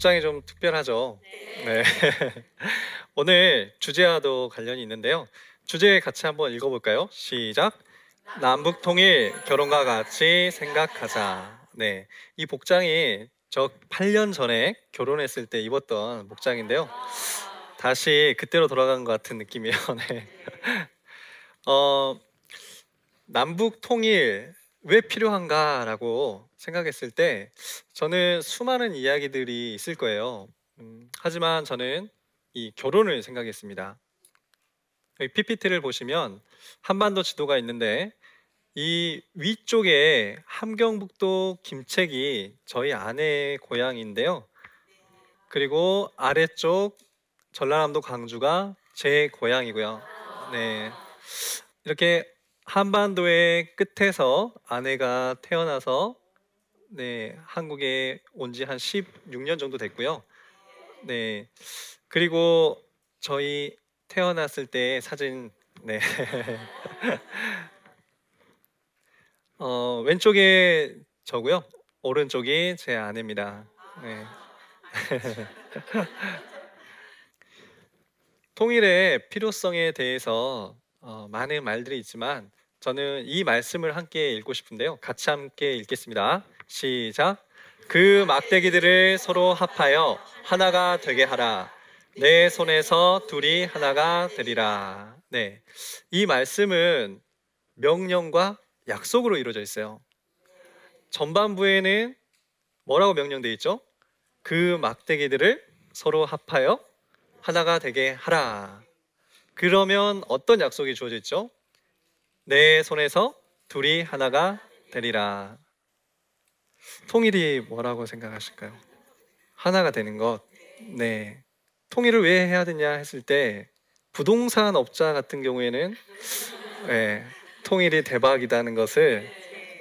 복장이 좀 특별하죠. 네. 오늘 주제와도 관련이 있는데요. 주제 같이 한번 읽어볼까요? 시작! 남북통일 결혼과 같이 생각하자. 네, 이 복장이 저 8년 전에 결혼했을 때 입었던 복장인데요. 다시 그때로 돌아간 것 같은 느낌이에요. 네. 남북통일 왜 필요한가라고 생각했을 때 저는 수많은 이야기들이 있을 거예요. 하지만 저는 이 결혼을 생각했습니다. 여기 PPT를 보시면 한반도 지도가 있는데 이 위쪽에 함경북도 김책이 저희 아내의 고향인데요. 그리고 아래쪽 전라남도 광주가 제 고향이고요. 네, 이렇게 한반도의 끝에서 아내가 태어나서 네, 한국에 온 지 한 16년 정도 됐고요. 네, 그리고 저희 태어났을 때 사진 네. 왼쪽에 저고요. 오른쪽이 제 아내입니다. 네. 통일의 필요성에 대해서 많은 말들이 있지만 저는 이 말씀을 함께 읽고 싶은데요. 같이 함께 읽겠습니다. 시작! 그 막대기들을 서로 합하여 하나가 되게 하라. 내 손에서 둘이 하나가 되리라. 네, 이 말씀은 명령과 약속으로 이루어져 있어요. 전반부에는 뭐라고 명령되어 있죠? 그 막대기들을 서로 합하여 하나가 되게 하라. 그러면 어떤 약속이 주어져 있죠? 내 손에서 둘이 하나가 되리라. 통일이 뭐라고 생각하실까요? 하나가 되는 것. 네. 통일을 왜 해야 되냐 했을 때 부동산 업자 같은 경우에는 네, 통일이 대박이라는 것을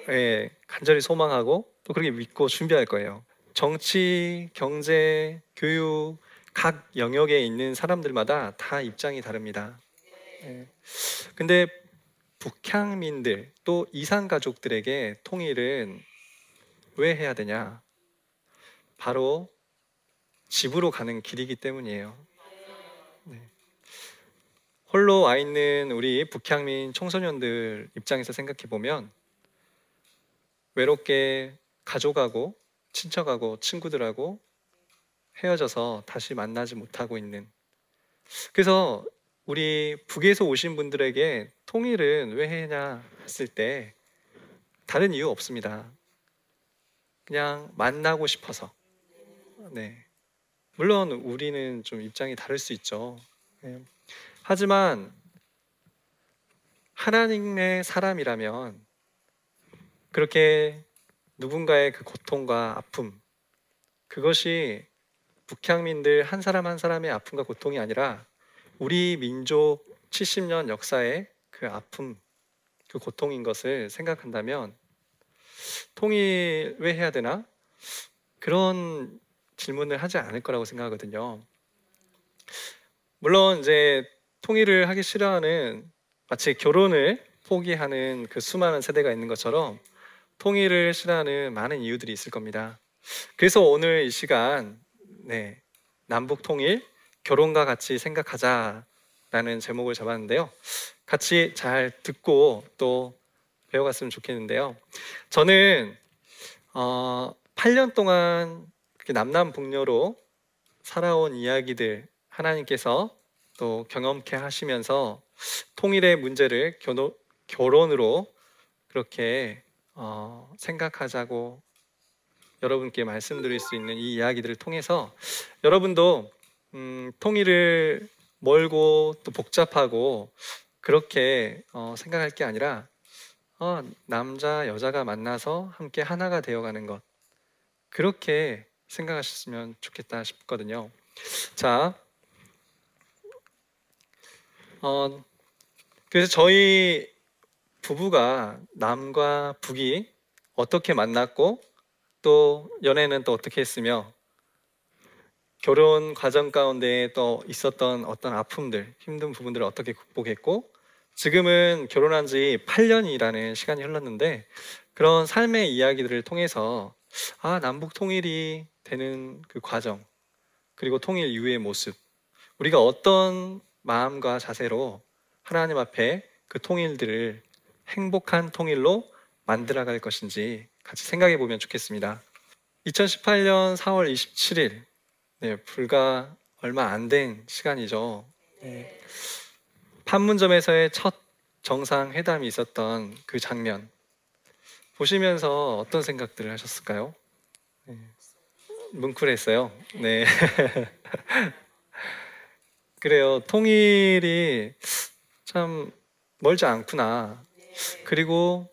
네, 간절히 소망하고 또 그렇게 믿고 준비할 거예요. 정치, 경제, 교육 각 영역에 있는 사람들마다 다 입장이 다릅니다. 네. 근데 북향민들 또 이산가족들에게 통일은 왜 해야 되냐? 바로 집으로 가는 길이기 때문이에요. 네. 홀로 와 있는 우리 북향민 청소년들 입장에서 생각해 보면 외롭게 가족하고 친척하고 친구들하고 헤어져서 다시 만나지 못하고 있는, 그래서 우리 북에서 오신 분들에게 통일은 왜 해냐 했을 때 다른 이유 없습니다. 그냥 만나고 싶어서. 네. 물론 우리는 좀 입장이 다를 수 있죠. 네. 하지만 하나님의 사람이라면 그렇게 누군가의 그 고통과 아픔, 그것이 북향민들 한 사람 한 사람의 아픔과 고통이 아니라 우리 민족 70년 역사의 그 아픔, 그 고통인 것을 생각한다면 통일 왜 해야 되나? 그런 질문을 하지 않을 거라고 생각하거든요. 물론 이제 통일을 하기 싫어하는, 마치 결혼을 포기하는 그 수많은 세대가 있는 것처럼 통일을 싫어하는 많은 이유들이 있을 겁니다. 그래서 오늘 이 시간 네, 남북 통일 결혼과 같이 생각하자라는 제목을 잡았는데요. 같이 잘 듣고 또 배워갔으면 좋겠는데요. 저는 8년 동안 남남북녀로 살아온 이야기들 하나님께서 또 경험케 하시면서 통일의 문제를 결혼으로 그렇게 생각하자고 여러분께 말씀드릴 수 있는 이 이야기들을 통해서 여러분도 통일을 멀고 또 복잡하고 그렇게 생각할 게 아니라 남자 여자가 만나서 함께 하나가 되어가는 것, 그렇게 생각하셨으면 좋겠다 싶거든요. 자, 그래서 저희 부부가 남과 북이 어떻게 만났고 또 연애는 또 어떻게 했으며 결혼 과정 가운데 또 있었던 어떤 아픔들, 힘든 부분들을 어떻게 극복했고 지금은 결혼한 지 8년이라는 시간이 흘렀는데 그런 삶의 이야기들을 통해서 남북 통일이 되는 그 과정, 그리고 통일 이후의 모습, 우리가 어떤 마음과 자세로 하나님 앞에 그 통일들을 행복한 통일로 만들어갈 것인지 같이 생각해 보면 좋겠습니다. 2018년 4월 27일, 불과 얼마 안 된 시간이죠. 판문점에서의 첫 정상회담이 있었던 그 장면 보시면서 어떤 생각들을 하셨을까요? 뭉클했어요. 네. 그래요. 통일이 참 멀지 않구나. 그리고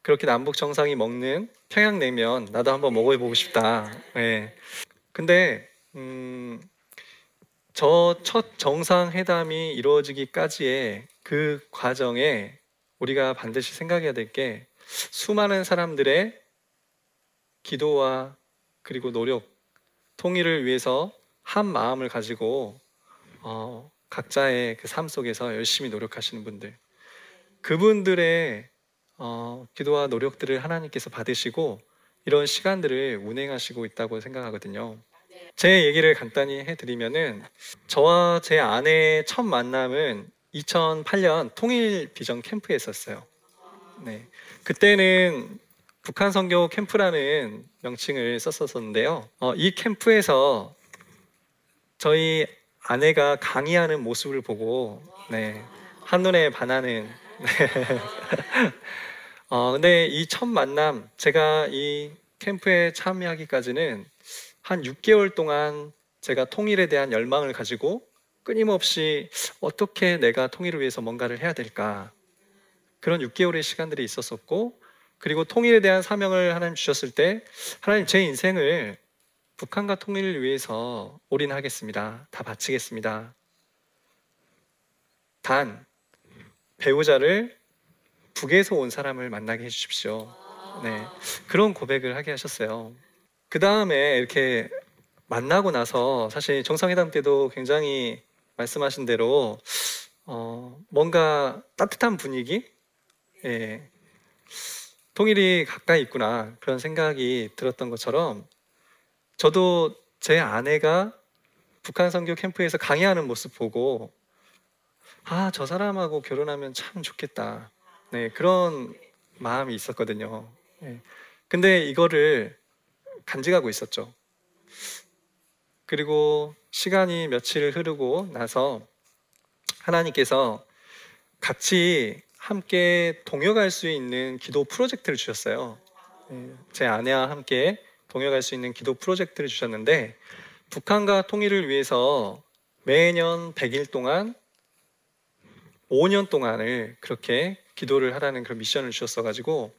그렇게 남북 정상이 먹는 평양냉면 나도 한번 먹어보고 싶다. 네. 근데 저 첫 정상회담이 이루어지기까지의 그 과정에 우리가 반드시 생각해야 될 게 수많은 사람들의 기도와 그리고 노력, 통일을 위해서 한 마음을 가지고 각자의 그 삶 속에서 열심히 노력하시는 분들, 그분들의 기도와 노력들을 하나님께서 받으시고 이런 시간들을 운행하시고 있다고 생각하거든요. 제 얘기를 간단히 해드리면은 저와 제 아내의 첫 만남은 2008년 통일 비전 캠프에 있었어요. 네, 그때는 북한 선교 캠프라는 명칭을 썼었는데요. 이 캠프에서 저희 아내가 강의하는 모습을 보고 네, 한눈에 반하는. 근데 이 첫 만남, 제가 이 캠프에 참여하기까지는 한 6개월 동안 제가 통일에 대한 열망을 가지고 끊임없이 어떻게 내가 통일을 위해서 뭔가를 해야 될까, 그런 6개월의 시간들이 있었었고, 그리고 통일에 대한 사명을 하나님 주셨을 때 하나님 제 인생을 북한과 통일을 위해서 올인하겠습니다, 다 바치겠습니다, 단 배우자를 북에서 온 사람을 만나게 해주십시오, 네, 그런 고백을 하게 하셨어요. 그 다음에 이렇게 만나고 나서 사실 정상회담 때도 굉장히 말씀하신 대로 뭔가 따뜻한 분위기? 예, 통일이 가까이 있구나, 그런 생각이 들었던 것처럼 저도 제 아내가 북한 선교 캠프에서 강의하는 모습 보고 아, 저 사람하고 결혼하면 참 좋겠다, 네, 그런 마음이 있었거든요. 예, 근데 이거를 간직하고 있었죠. 그리고 시간이 며칠을 흐르고 나서 하나님께서 같이 함께 동역할 수 있는 기도 프로젝트를 주셨어요. 제 아내와 함께 동역할 수 있는 기도 프로젝트를 주셨는데, 북한과 통일을 위해서 매년 100일 동안 5년 동안을 그렇게 기도를 하라는 그런 미션을 주셨어가지고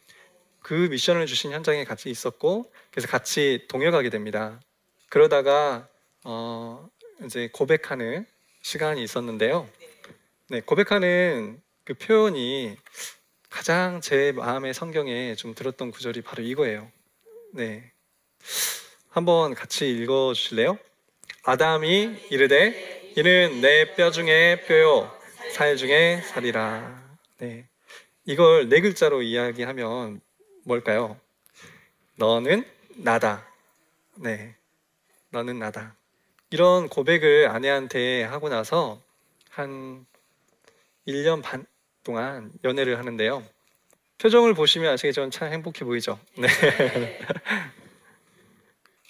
그 미션을 주신 현장에 같이 있었고, 그래서 같이 동역하게 됩니다. 그러다가 이제 고백하는 시간이 있었는데요. 네, 고백하는 그 표현이 가장 제 마음의 성경에 좀 들었던 구절이 바로 이거예요. 네, 한번 같이 읽어주실래요? 아담이 이르되 이는 내 뼈 중에 뼈요 살 중에 살이라. 네, 이걸 네 글자로 이야기하면 뭘까요? 너는 나다. 네, 너는 나다. 이런 고백을 아내한테 하고 나서 한 1년 반 동안 연애를 하는데요. 표정을 보시면 아시겠지만 참 행복해 보이죠? 네.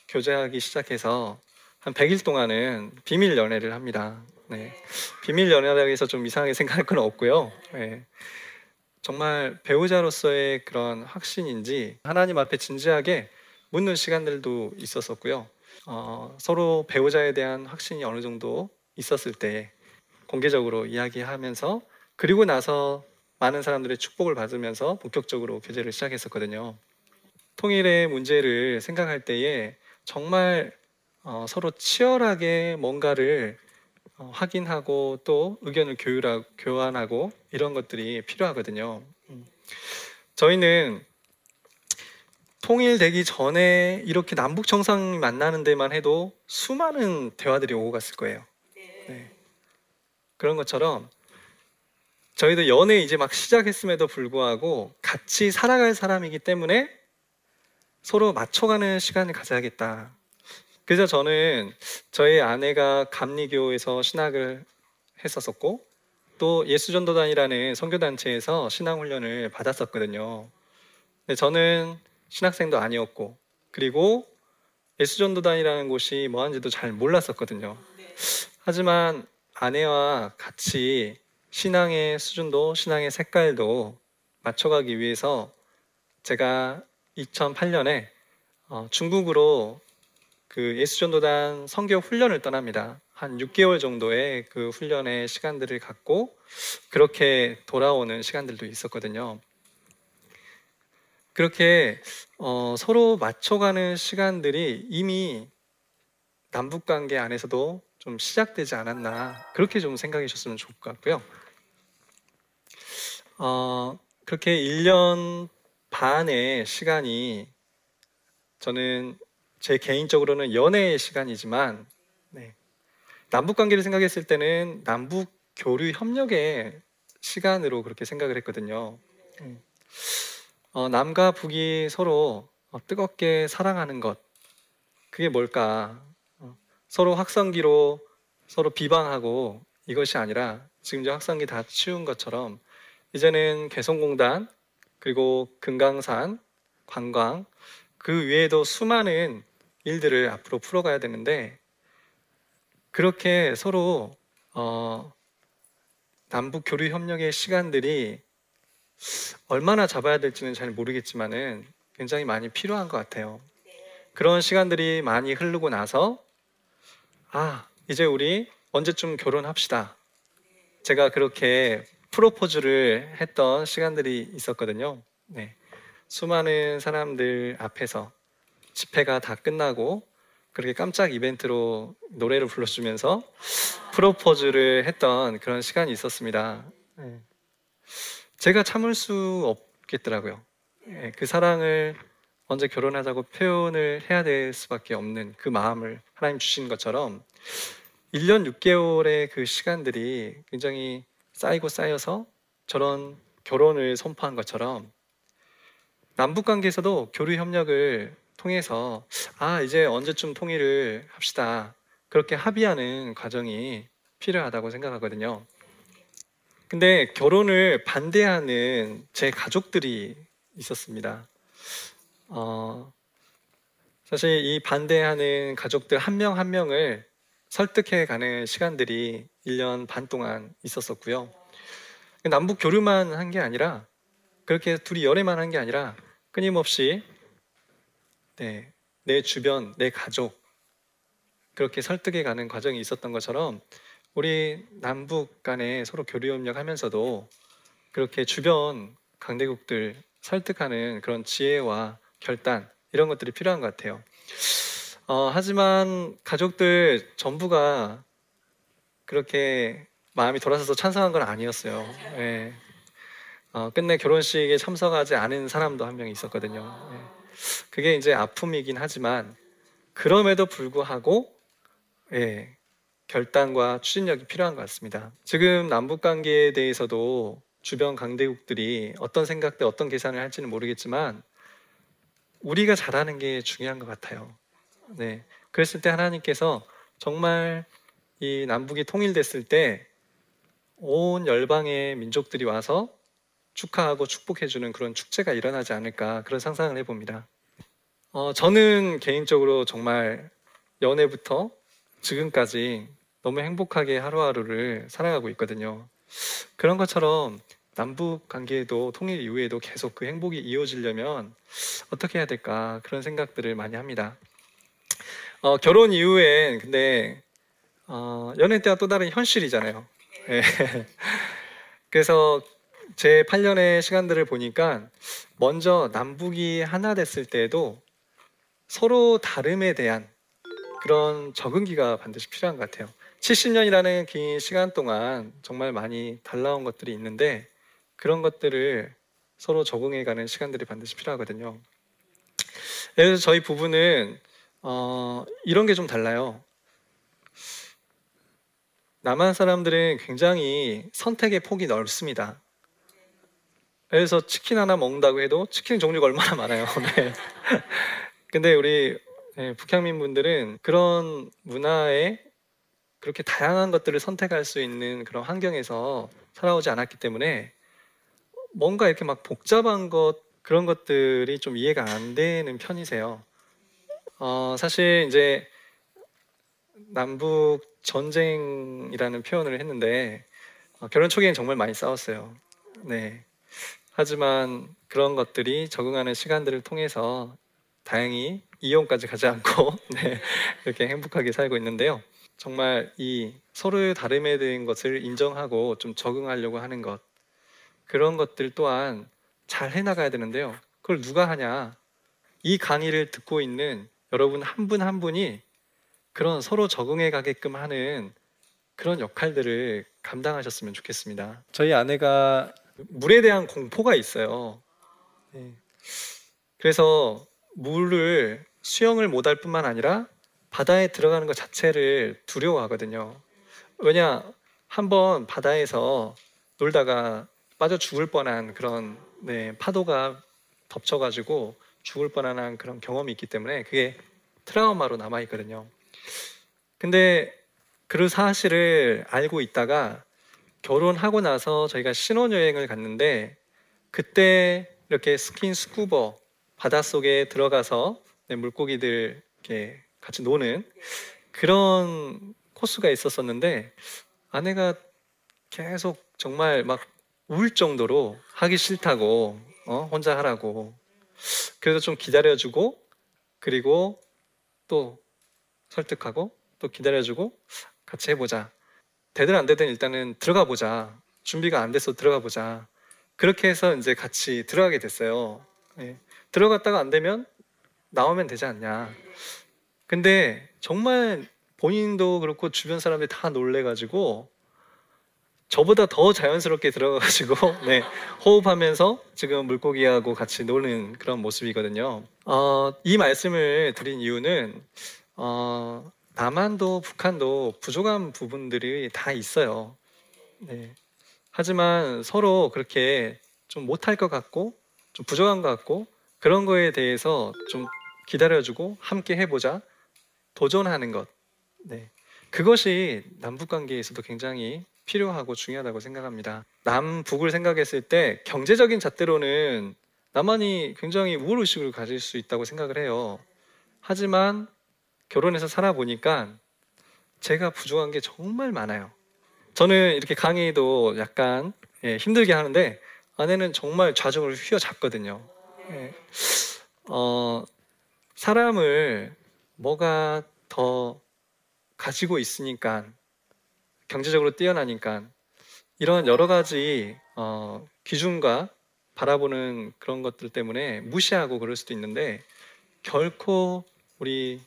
교제하기 시작해서 한 100일 동안은 비밀 연애를 합니다. 네. 비밀 연애라고 해서 좀 이상하게 생각할 건 없고요. 네. 정말 배우자로서의 그런 확신인지 하나님 앞에 진지하게 묻는 시간들도 있었었고요. 서로 배우자에 대한 확신이 어느 정도 있었을 때 공개적으로 이야기하면서, 그리고 나서 많은 사람들의 축복을 받으면서 본격적으로 교제를 시작했었거든요. 통일의 문제를 생각할 때에 정말 서로 치열하게 뭔가를 확인하고 또 의견을 교환하고 이런 것들이 필요하거든요. 저희는 통일되기 전에 이렇게 남북 정상 만나는 데만 해도 수많은 대화들이 오고 갔을 거예요. 네. 그런 것처럼 저희도 연애 이제 막 시작했음에도 불구하고 같이 살아갈 사람이기 때문에 서로 맞춰가는 시간을 가져야겠다. 그래서 저는 저희 아내가 감리교에서 신학을 했었었고 또 예수전도단이라는 선교단체에서 신앙훈련을 받았었거든요. 근데 저는 신학생도 아니었고 그리고 예수전도단이라는 곳이 뭐 하는지도 잘 몰랐었거든요. 하지만 아내와 같이 신앙의 수준도 신앙의 색깔도 맞춰가기 위해서 제가 2008년에 중국으로 그 예수전도단 선교 훈련을 떠납니다. 한 6개월 정도의 그 훈련의 시간들을 갖고 그렇게 돌아오는 시간들도 있었거든요. 그렇게 서로 맞춰가는 시간들이 이미 남북관계 안에서도 좀 시작되지 않았나 그렇게 좀 생각해 주셨으면 좋을 것 같고요. 그렇게 1년 반의 시간이 저는 제 개인적으로는 연애의 시간이지만 네. 남북관계를 생각했을 때는 남북교류협력의 시간으로 그렇게 생각을 했거든요. 남과 북이 서로 뜨겁게 사랑하는 것 그게 뭘까? 서로 확성기로 서로 비방하고 이것이 아니라 지금 이제 확성기 다 치운 것처럼 이제는 개성공단 그리고 금강산, 관광 그 외에도 수많은 일들을 앞으로 풀어가야 되는데 그렇게 서로 남북교류협력의 시간들이 얼마나 잡아야 될지는 잘 모르겠지만은 굉장히 많이 필요한 것 같아요. 그런 시간들이 많이 흐르고 나서 이제 우리 언제쯤 결혼합시다. 제가 그렇게 프로포즈를 했던 시간들이 있었거든요. 네. 수많은 사람들 앞에서 집회가 다 끝나고 그렇게 깜짝 이벤트로 노래를 불러주면서 프로포즈를 했던 그런 시간이 있었습니다. 네. 제가 참을 수 없겠더라고요. 네. 그 사랑을 언제 결혼하자고 표현을 해야 될 수밖에 없는 그 마음을 하나님 주신 것처럼 1년 6개월의 그 시간들이 굉장히 쌓이고 쌓여서 저런 결혼을 선포한 것처럼 남북관계에서도 교류협력을 통해서 이제 언제쯤 통일을 합시다 그렇게 합의하는 과정이 필요하다고 생각하거든요. 근데 결혼을 반대하는 제 가족들이 있었습니다. 사실 이 반대하는 가족들 한 명 한 명을 설득해가는 시간들이 1년 반 동안 있었었고요. 남북 교류만 한 게 아니라 그렇게 둘이 연애만 한 게 아니라 끊임없이 네, 내 주변, 내 가족 그렇게 설득해가는 과정이 있었던 것처럼 우리 남북 간에 서로 교류협력하면서도 그렇게 주변 강대국들 설득하는 그런 지혜와 결단 이런 것들이 필요한 것 같아요. 하지만 가족들 전부가 그렇게 마음이 돌아서서 찬성한 건 아니었어요. 네. 끝내 결혼식에 참석하지 않은 사람도 한 명 있었거든요. 네. 그게 이제 아픔이긴 하지만 그럼에도 불구하고 네, 결단과 추진력이 필요한 것 같습니다. 지금 남북관계에 대해서도 주변 강대국들이 어떤 생각 때 어떤 계산을 할지는 모르겠지만 우리가 잘하는 게 중요한 것 같아요. 네, 그랬을 때 하나님께서 정말 이 남북이 통일됐을 때 온 열방의 민족들이 와서 축하하고 축복해주는 그런 축제가 일어나지 않을까 그런 상상을 해봅니다. 저는 개인적으로 정말 연애부터 지금까지 너무 행복하게 하루하루를 살아가고 있거든요. 그런 것처럼 남북 관계에도 통일 이후에도 계속 그 행복이 이어지려면 어떻게 해야 될까 그런 생각들을 많이 합니다. 결혼 이후엔 근데 연애 때와 또 다른 현실이잖아요. 네. 그래서 제 8년의 시간들을 보니까 먼저 남북이 하나 됐을 때에도 서로 다름에 대한 그런 적응기가 반드시 필요한 것 같아요. 70년이라는 긴 시간 동안 정말 많이 달라온 것들이 있는데 그런 것들을 서로 적응해가는 시간들이 반드시 필요하거든요. 그래서 저희 부부는 이런 게 좀 달라요. 남한 사람들은 굉장히 선택의 폭이 넓습니다. 그래서 치킨 하나 먹는다고 해도 치킨 종류가 얼마나 많아요. 네. 근데 우리 북향민 분들은 그런 문화에 그렇게 다양한 것들을 선택할 수 있는 그런 환경에서 살아오지 않았기 때문에 뭔가 이렇게 막 복잡한 것, 그런 것들이 좀 이해가 안 되는 편이세요. 사실 이제 남북 전쟁이라는 표현을 했는데 결혼 초기엔 정말 많이 싸웠어요. 네. 하지만 그런 것들이 적응하는 시간들을 통해서 다행히 이혼까지 가지 않고 네, 이렇게 행복하게 살고 있는데요. 정말 이 서로의 다름에 대한 것을 인정하고 좀 적응하려고 하는 것, 그런 것들 또한 잘 해나가야 되는데요. 그걸 누가 하냐. 이 강의를 듣고 있는 여러분 한 분 한 분이 그런 서로 적응해 가게끔 하는 그런 역할들을 감당하셨으면 좋겠습니다. 저희 아내가 물에 대한 공포가 있어요. 네. 그래서 물을 수영을 못할 뿐만 아니라 바다에 들어가는 것 자체를 두려워하거든요. 왜냐, 한번 바다에서 놀다가 빠져 죽을 뻔한 그런 파도가 덮쳐가지고 죽을 뻔한 그런 경험이 있기 때문에 그게 트라우마로 남아있거든요. 근데 그 사실을 알고 있다가 결혼하고 나서 저희가 신혼여행을 갔는데 그때 이렇게 스킨스쿠버 바닷속에 들어가서 물고기들 이렇게 같이 노는 그런 코스가 있었었는데 아내가 계속 정말 막 울 정도로 하기 싫다고 혼자 하라고. 그래서 좀 기다려주고 그리고 또 설득하고 또 기다려주고 같이 해보자. 되든 안 되든 일단은 들어가 보자. 준비가 안 돼서 들어가 보자. 그렇게 해서 이제 같이 들어가게 됐어요. 예. 들어갔다가 안 되면 나오면 되지 않냐. 근데 정말 본인도 그렇고 주변 사람들이 다 놀래가지고 저보다 더 자연스럽게 들어가가지고 네, 호흡하면서 지금 물고기하고 같이 노는 그런 모습이거든요. 이 말씀을 드린 이유는 남한도 북한도 부족한 부분들이 다 있어요. 네. 하지만 서로 그렇게 좀 못할 것 같고 좀 부족한 것 같고 그런 거에 대해서 좀 기다려주고 함께 해보자, 도전하는 것, 네. 그것이 남북관계에서도 굉장히 필요하고 중요하다고 생각합니다. 남북을 생각했을 때 경제적인 잣대로는 남한이 굉장히 우월의식을 가질 수 있다고 생각을 해요. 하지만 결혼해서 살아보니까 제가 부족한 게 정말 많아요. 저는 이렇게 강의도 약간 힘들게 하는데 아내는 정말 좌중을 휘어잡거든요. 네. 사람을 뭐가 더 가지고 있으니까, 경제적으로 뛰어나니까 이런 여러 가지 기준과 바라보는 그런 것들 때문에 무시하고 그럴 수도 있는데 결코 우리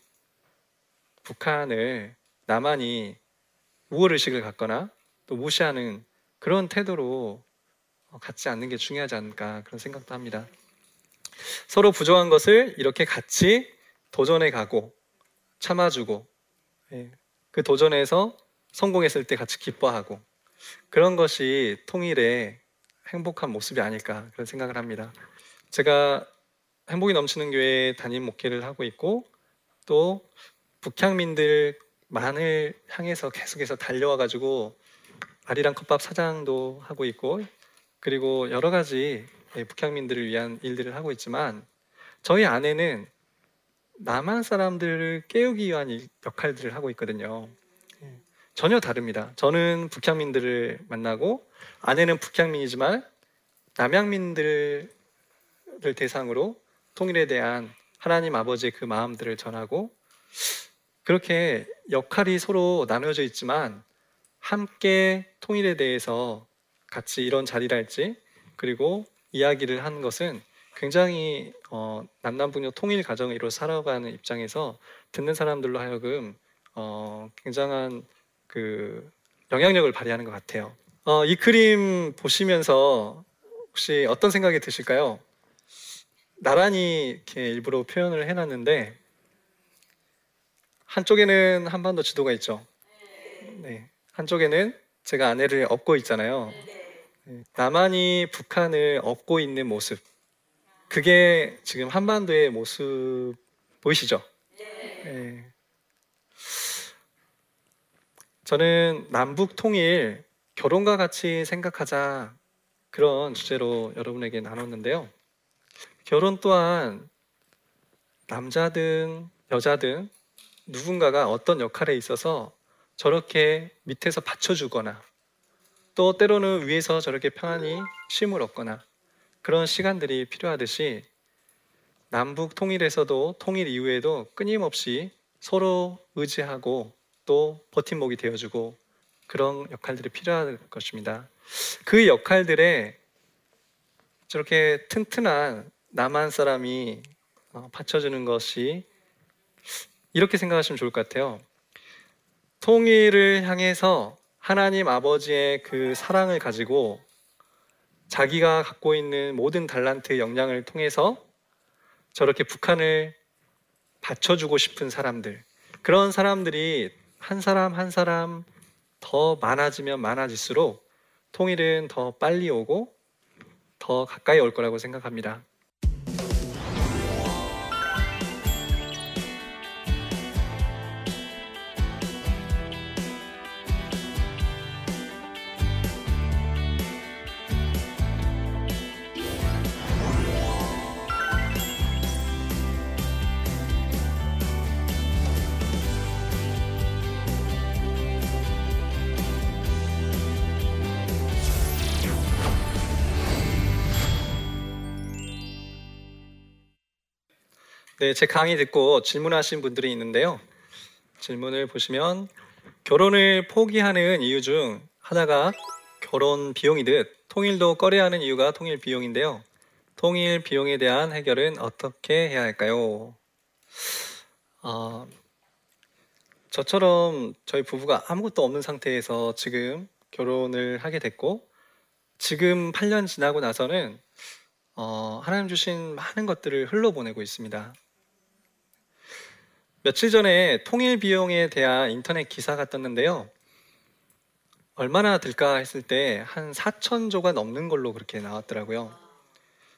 북한을 남한이 우월의식을 갖거나 또 무시하는 그런 태도로 갖지 않는 게 중요하지 않을까 그런 생각도 합니다. 서로 부족한 것을 이렇게 같이 도전해 가고 참아주고 그 도전에서 성공했을 때 같이 기뻐하고 그런 것이 통일의 행복한 모습이 아닐까 그런 생각을 합니다. 제가 행복이 넘치는 교회 담임 목회를 하고 있고 또 북향민들만을 향해서 계속해서 달려와가지고 아리랑 컵밥 사장도 하고 있고 그리고 여러 가지 북향민들을 위한 일들을 하고 있지만 저희 아내는 남한 사람들을 깨우기 위한 역할들을 하고 있거든요. 전혀 다릅니다. 저는 북향민들을 만나고 아내는 북향민이지만 남향민들을 대상으로 통일에 대한 하나님 아버지의 그 마음들을 전하고 그렇게 역할이 서로 나눠져 있지만 함께 통일에 대해서 같이 이런 자리랄지 그리고 이야기를 하는 것은 굉장히 남남북녀 통일 가정을 이루어 살아가는 입장에서 듣는 사람들로 하여금 굉장한 그 영향력을 발휘하는 것 같아요. 이 그림 보시면서 혹시 어떤 생각이 드실까요? 나란히 이렇게 일부러 표현을 해놨는데 한쪽에는 한반도 지도가 있죠. 네. 한쪽에는 제가 아내를 업고 있잖아요. 남한이 북한을 업고 있는 모습, 그게 지금 한반도의 모습 보이시죠? 네. 저는 남북 통일, 결혼과 같이 생각하자 그런 주제로 여러분에게 나눴는데요. 결혼 또한 남자든 여자든 누군가가 어떤 역할에 있어서 저렇게 밑에서 받쳐주거나 또 때로는 위에서 저렇게 편안히 쉼을 얻거나 그런 시간들이 필요하듯이 남북 통일에서도 통일 이후에도 끊임없이 서로 의지하고 또 버팀목이 되어주고 그런 역할들이 필요할 것입니다. 그 역할들에 저렇게 튼튼한 남한 사람이 받쳐주는 것이 이렇게 생각하시면 좋을 것 같아요. 통일을 향해서 하나님 아버지의 그 사랑을 가지고 자기가 갖고 있는 모든 달란트 역량을 통해서 저렇게 북한을 받쳐주고 싶은 사람들, 그런 사람들이 한 사람 한 사람 더 많아지면 많아질수록 통일은 더 빨리 오고 더 가까이 올 거라고 생각합니다. 네, 제 강의 듣고 질문하신 분들이 있는데요. 질문을 보시면 결혼을 포기하는 이유 중 하나가 결혼 비용이듯 통일도 꺼려하는 이유가 통일 비용인데요. 통일 비용에 대한 해결은 어떻게 해야 할까요? 저처럼 저희 부부가 아무것도 없는 상태에서 지금 결혼을 하게 됐고 지금 8년 지나고 나서는 하나님 주신 많은 것들을 흘러보내고 있습니다. 며칠 전에 통일 비용에 대한 인터넷 기사가 떴는데요. 얼마나 들까 했을 때 한 4천조가 넘는 걸로 그렇게 나왔더라고요.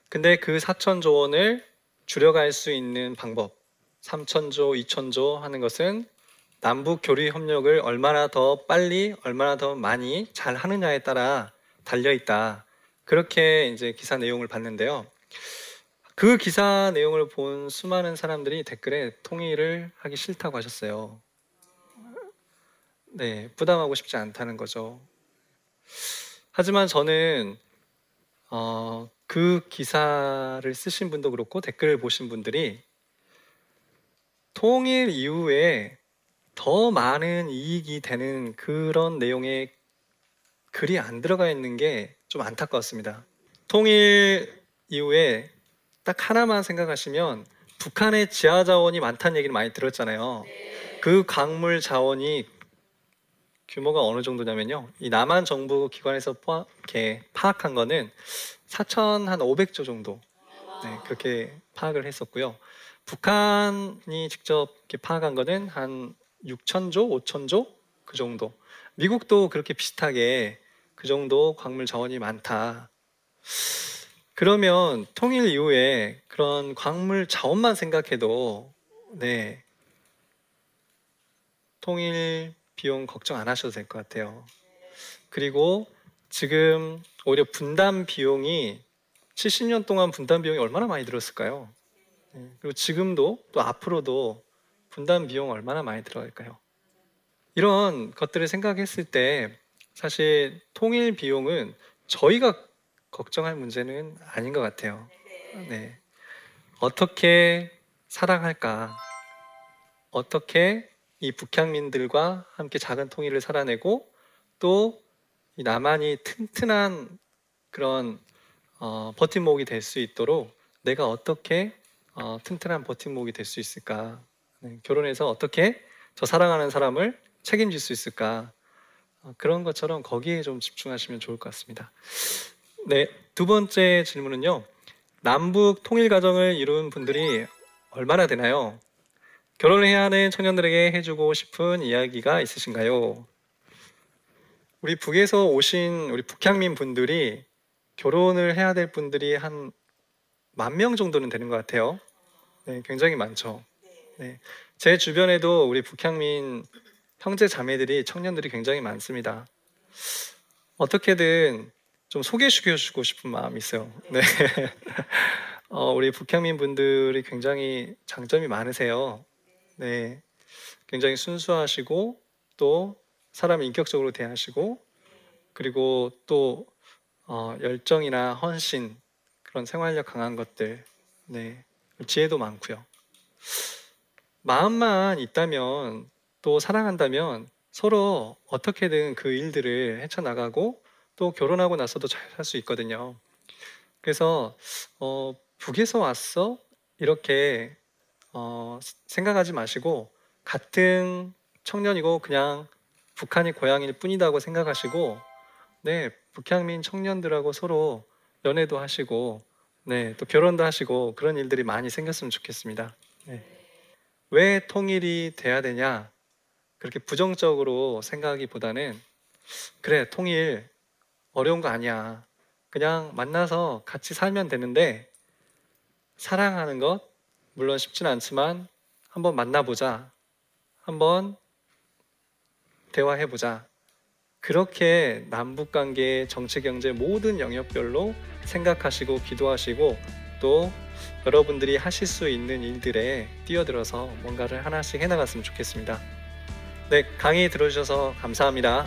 근데 그 4천조 원을 줄여갈 수 있는 방법, 3천조, 2천조 하는 것은 남북 교류 협력을 얼마나 더 빨리, 얼마나 더 많이 잘 하느냐에 따라 달려있다. 그렇게 이제 기사 내용을 봤는데요. 그 기사 내용을 본 수많은 사람들이 댓글에 통일을 하기 싫다고 하셨어요. 네, 부담하고 싶지 않다는 거죠. 하지만 저는 그 기사를 쓰신 분도 그렇고 댓글을 보신 분들이 통일 이후에 더 많은 이익이 되는 그런 내용의 글이 안 들어가 있는 게 좀 안타까웠습니다. 통일 이후에 딱 하나만 생각하시면 북한의 지하 자원이 많다는 얘기를 많이 들었잖아요. 그 광물 자원이 규모가 어느 정도냐면요. 이 남한 정부 기관에서 이렇게 파악한 거는 4,500조 정도 그렇게 파악을 했었고요. 북한이 직접 이렇게 파악한 거는 한 6,000조, 5,000조 그 정도. 미국도 그렇게 비슷하게 그 정도 광물 자원이 많다. 그러면 통일 이후에 그런 광물 자원만 생각해도 네, 통일 비용 걱정 안 하셔도 될 것 같아요. 그리고 지금 오히려 분담 비용이 70년 동안 분담 비용이 얼마나 많이 들었을까요? 그리고 지금도 또 앞으로도 분담 비용 얼마나 많이 들어갈까요? 이런 것들을 생각했을 때 사실 통일 비용은 저희가 걱정할 문제는 아닌 것 같아요. 네. 어떻게 살아갈까? 어떻게 이 북향민들과 함께 작은 통일을 살아내고 또 이 남한이 튼튼한 그런 버팀목이 될 수 있도록 내가 어떻게 튼튼한 버팀목이 될 수 있을까? 네. 결혼해서 어떻게 저 사랑하는 사람을 책임질 수 있을까? 그런 것처럼 거기에 좀 집중하시면 좋을 것 같습니다. 네, 두 번째 질문은요. 남북 통일 과정을 이룬 분들이 얼마나 되나요? 결혼을 해야 하는 청년들에게 해주고 싶은 이야기가 있으신가요? 우리 북에서 오신 우리 북향민 분들이 결혼을 해야 될 분들이 한 10,000명 정도는 되는 것 같아요. 네, 굉장히 많죠. 네, 제 주변에도 우리 북향민 형제 자매들이 청년들이 굉장히 많습니다. 어떻게든 좀 소개시켜주고 싶은 마음이 있어요. 네. 우리 북향민 분들이 굉장히 장점이 많으세요. 네, 굉장히 순수하시고 또 사람을 인격적으로 대하시고 그리고 또 열정이나 헌신 그런 생활력 강한 것들, 네, 지혜도 많고요. 마음만 있다면 또 사랑한다면 서로 어떻게든 그 일들을 헤쳐나가고 또 결혼하고 나서도 잘 살 수 있거든요. 그래서 북에서 왔어? 이렇게 생각하지 마시고 같은 청년이고 그냥 북한이 고향일 뿐이라고 생각하시고 네, 북향민 청년들하고 서로 연애도 하시고 네, 또 결혼도 하시고 그런 일들이 많이 생겼으면 좋겠습니다. 네. 왜 통일이 돼야 되냐? 그렇게 부정적으로 생각하기보다는 그래, 통일 어려운 거 아니야. 그냥 만나서 같이 살면 되는데 사랑하는 것 물론 쉽진 않지만 한번 만나보자. 한번 대화해보자. 그렇게 남북관계, 정치경제 모든 영역별로 생각하시고 기도하시고 또 여러분들이 하실 수 있는 일들에 뛰어들어서 뭔가를 하나씩 해나갔으면 좋겠습니다. 네, 강의 들어주셔서 감사합니다.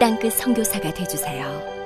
땅끝 선교사가 되어주세요.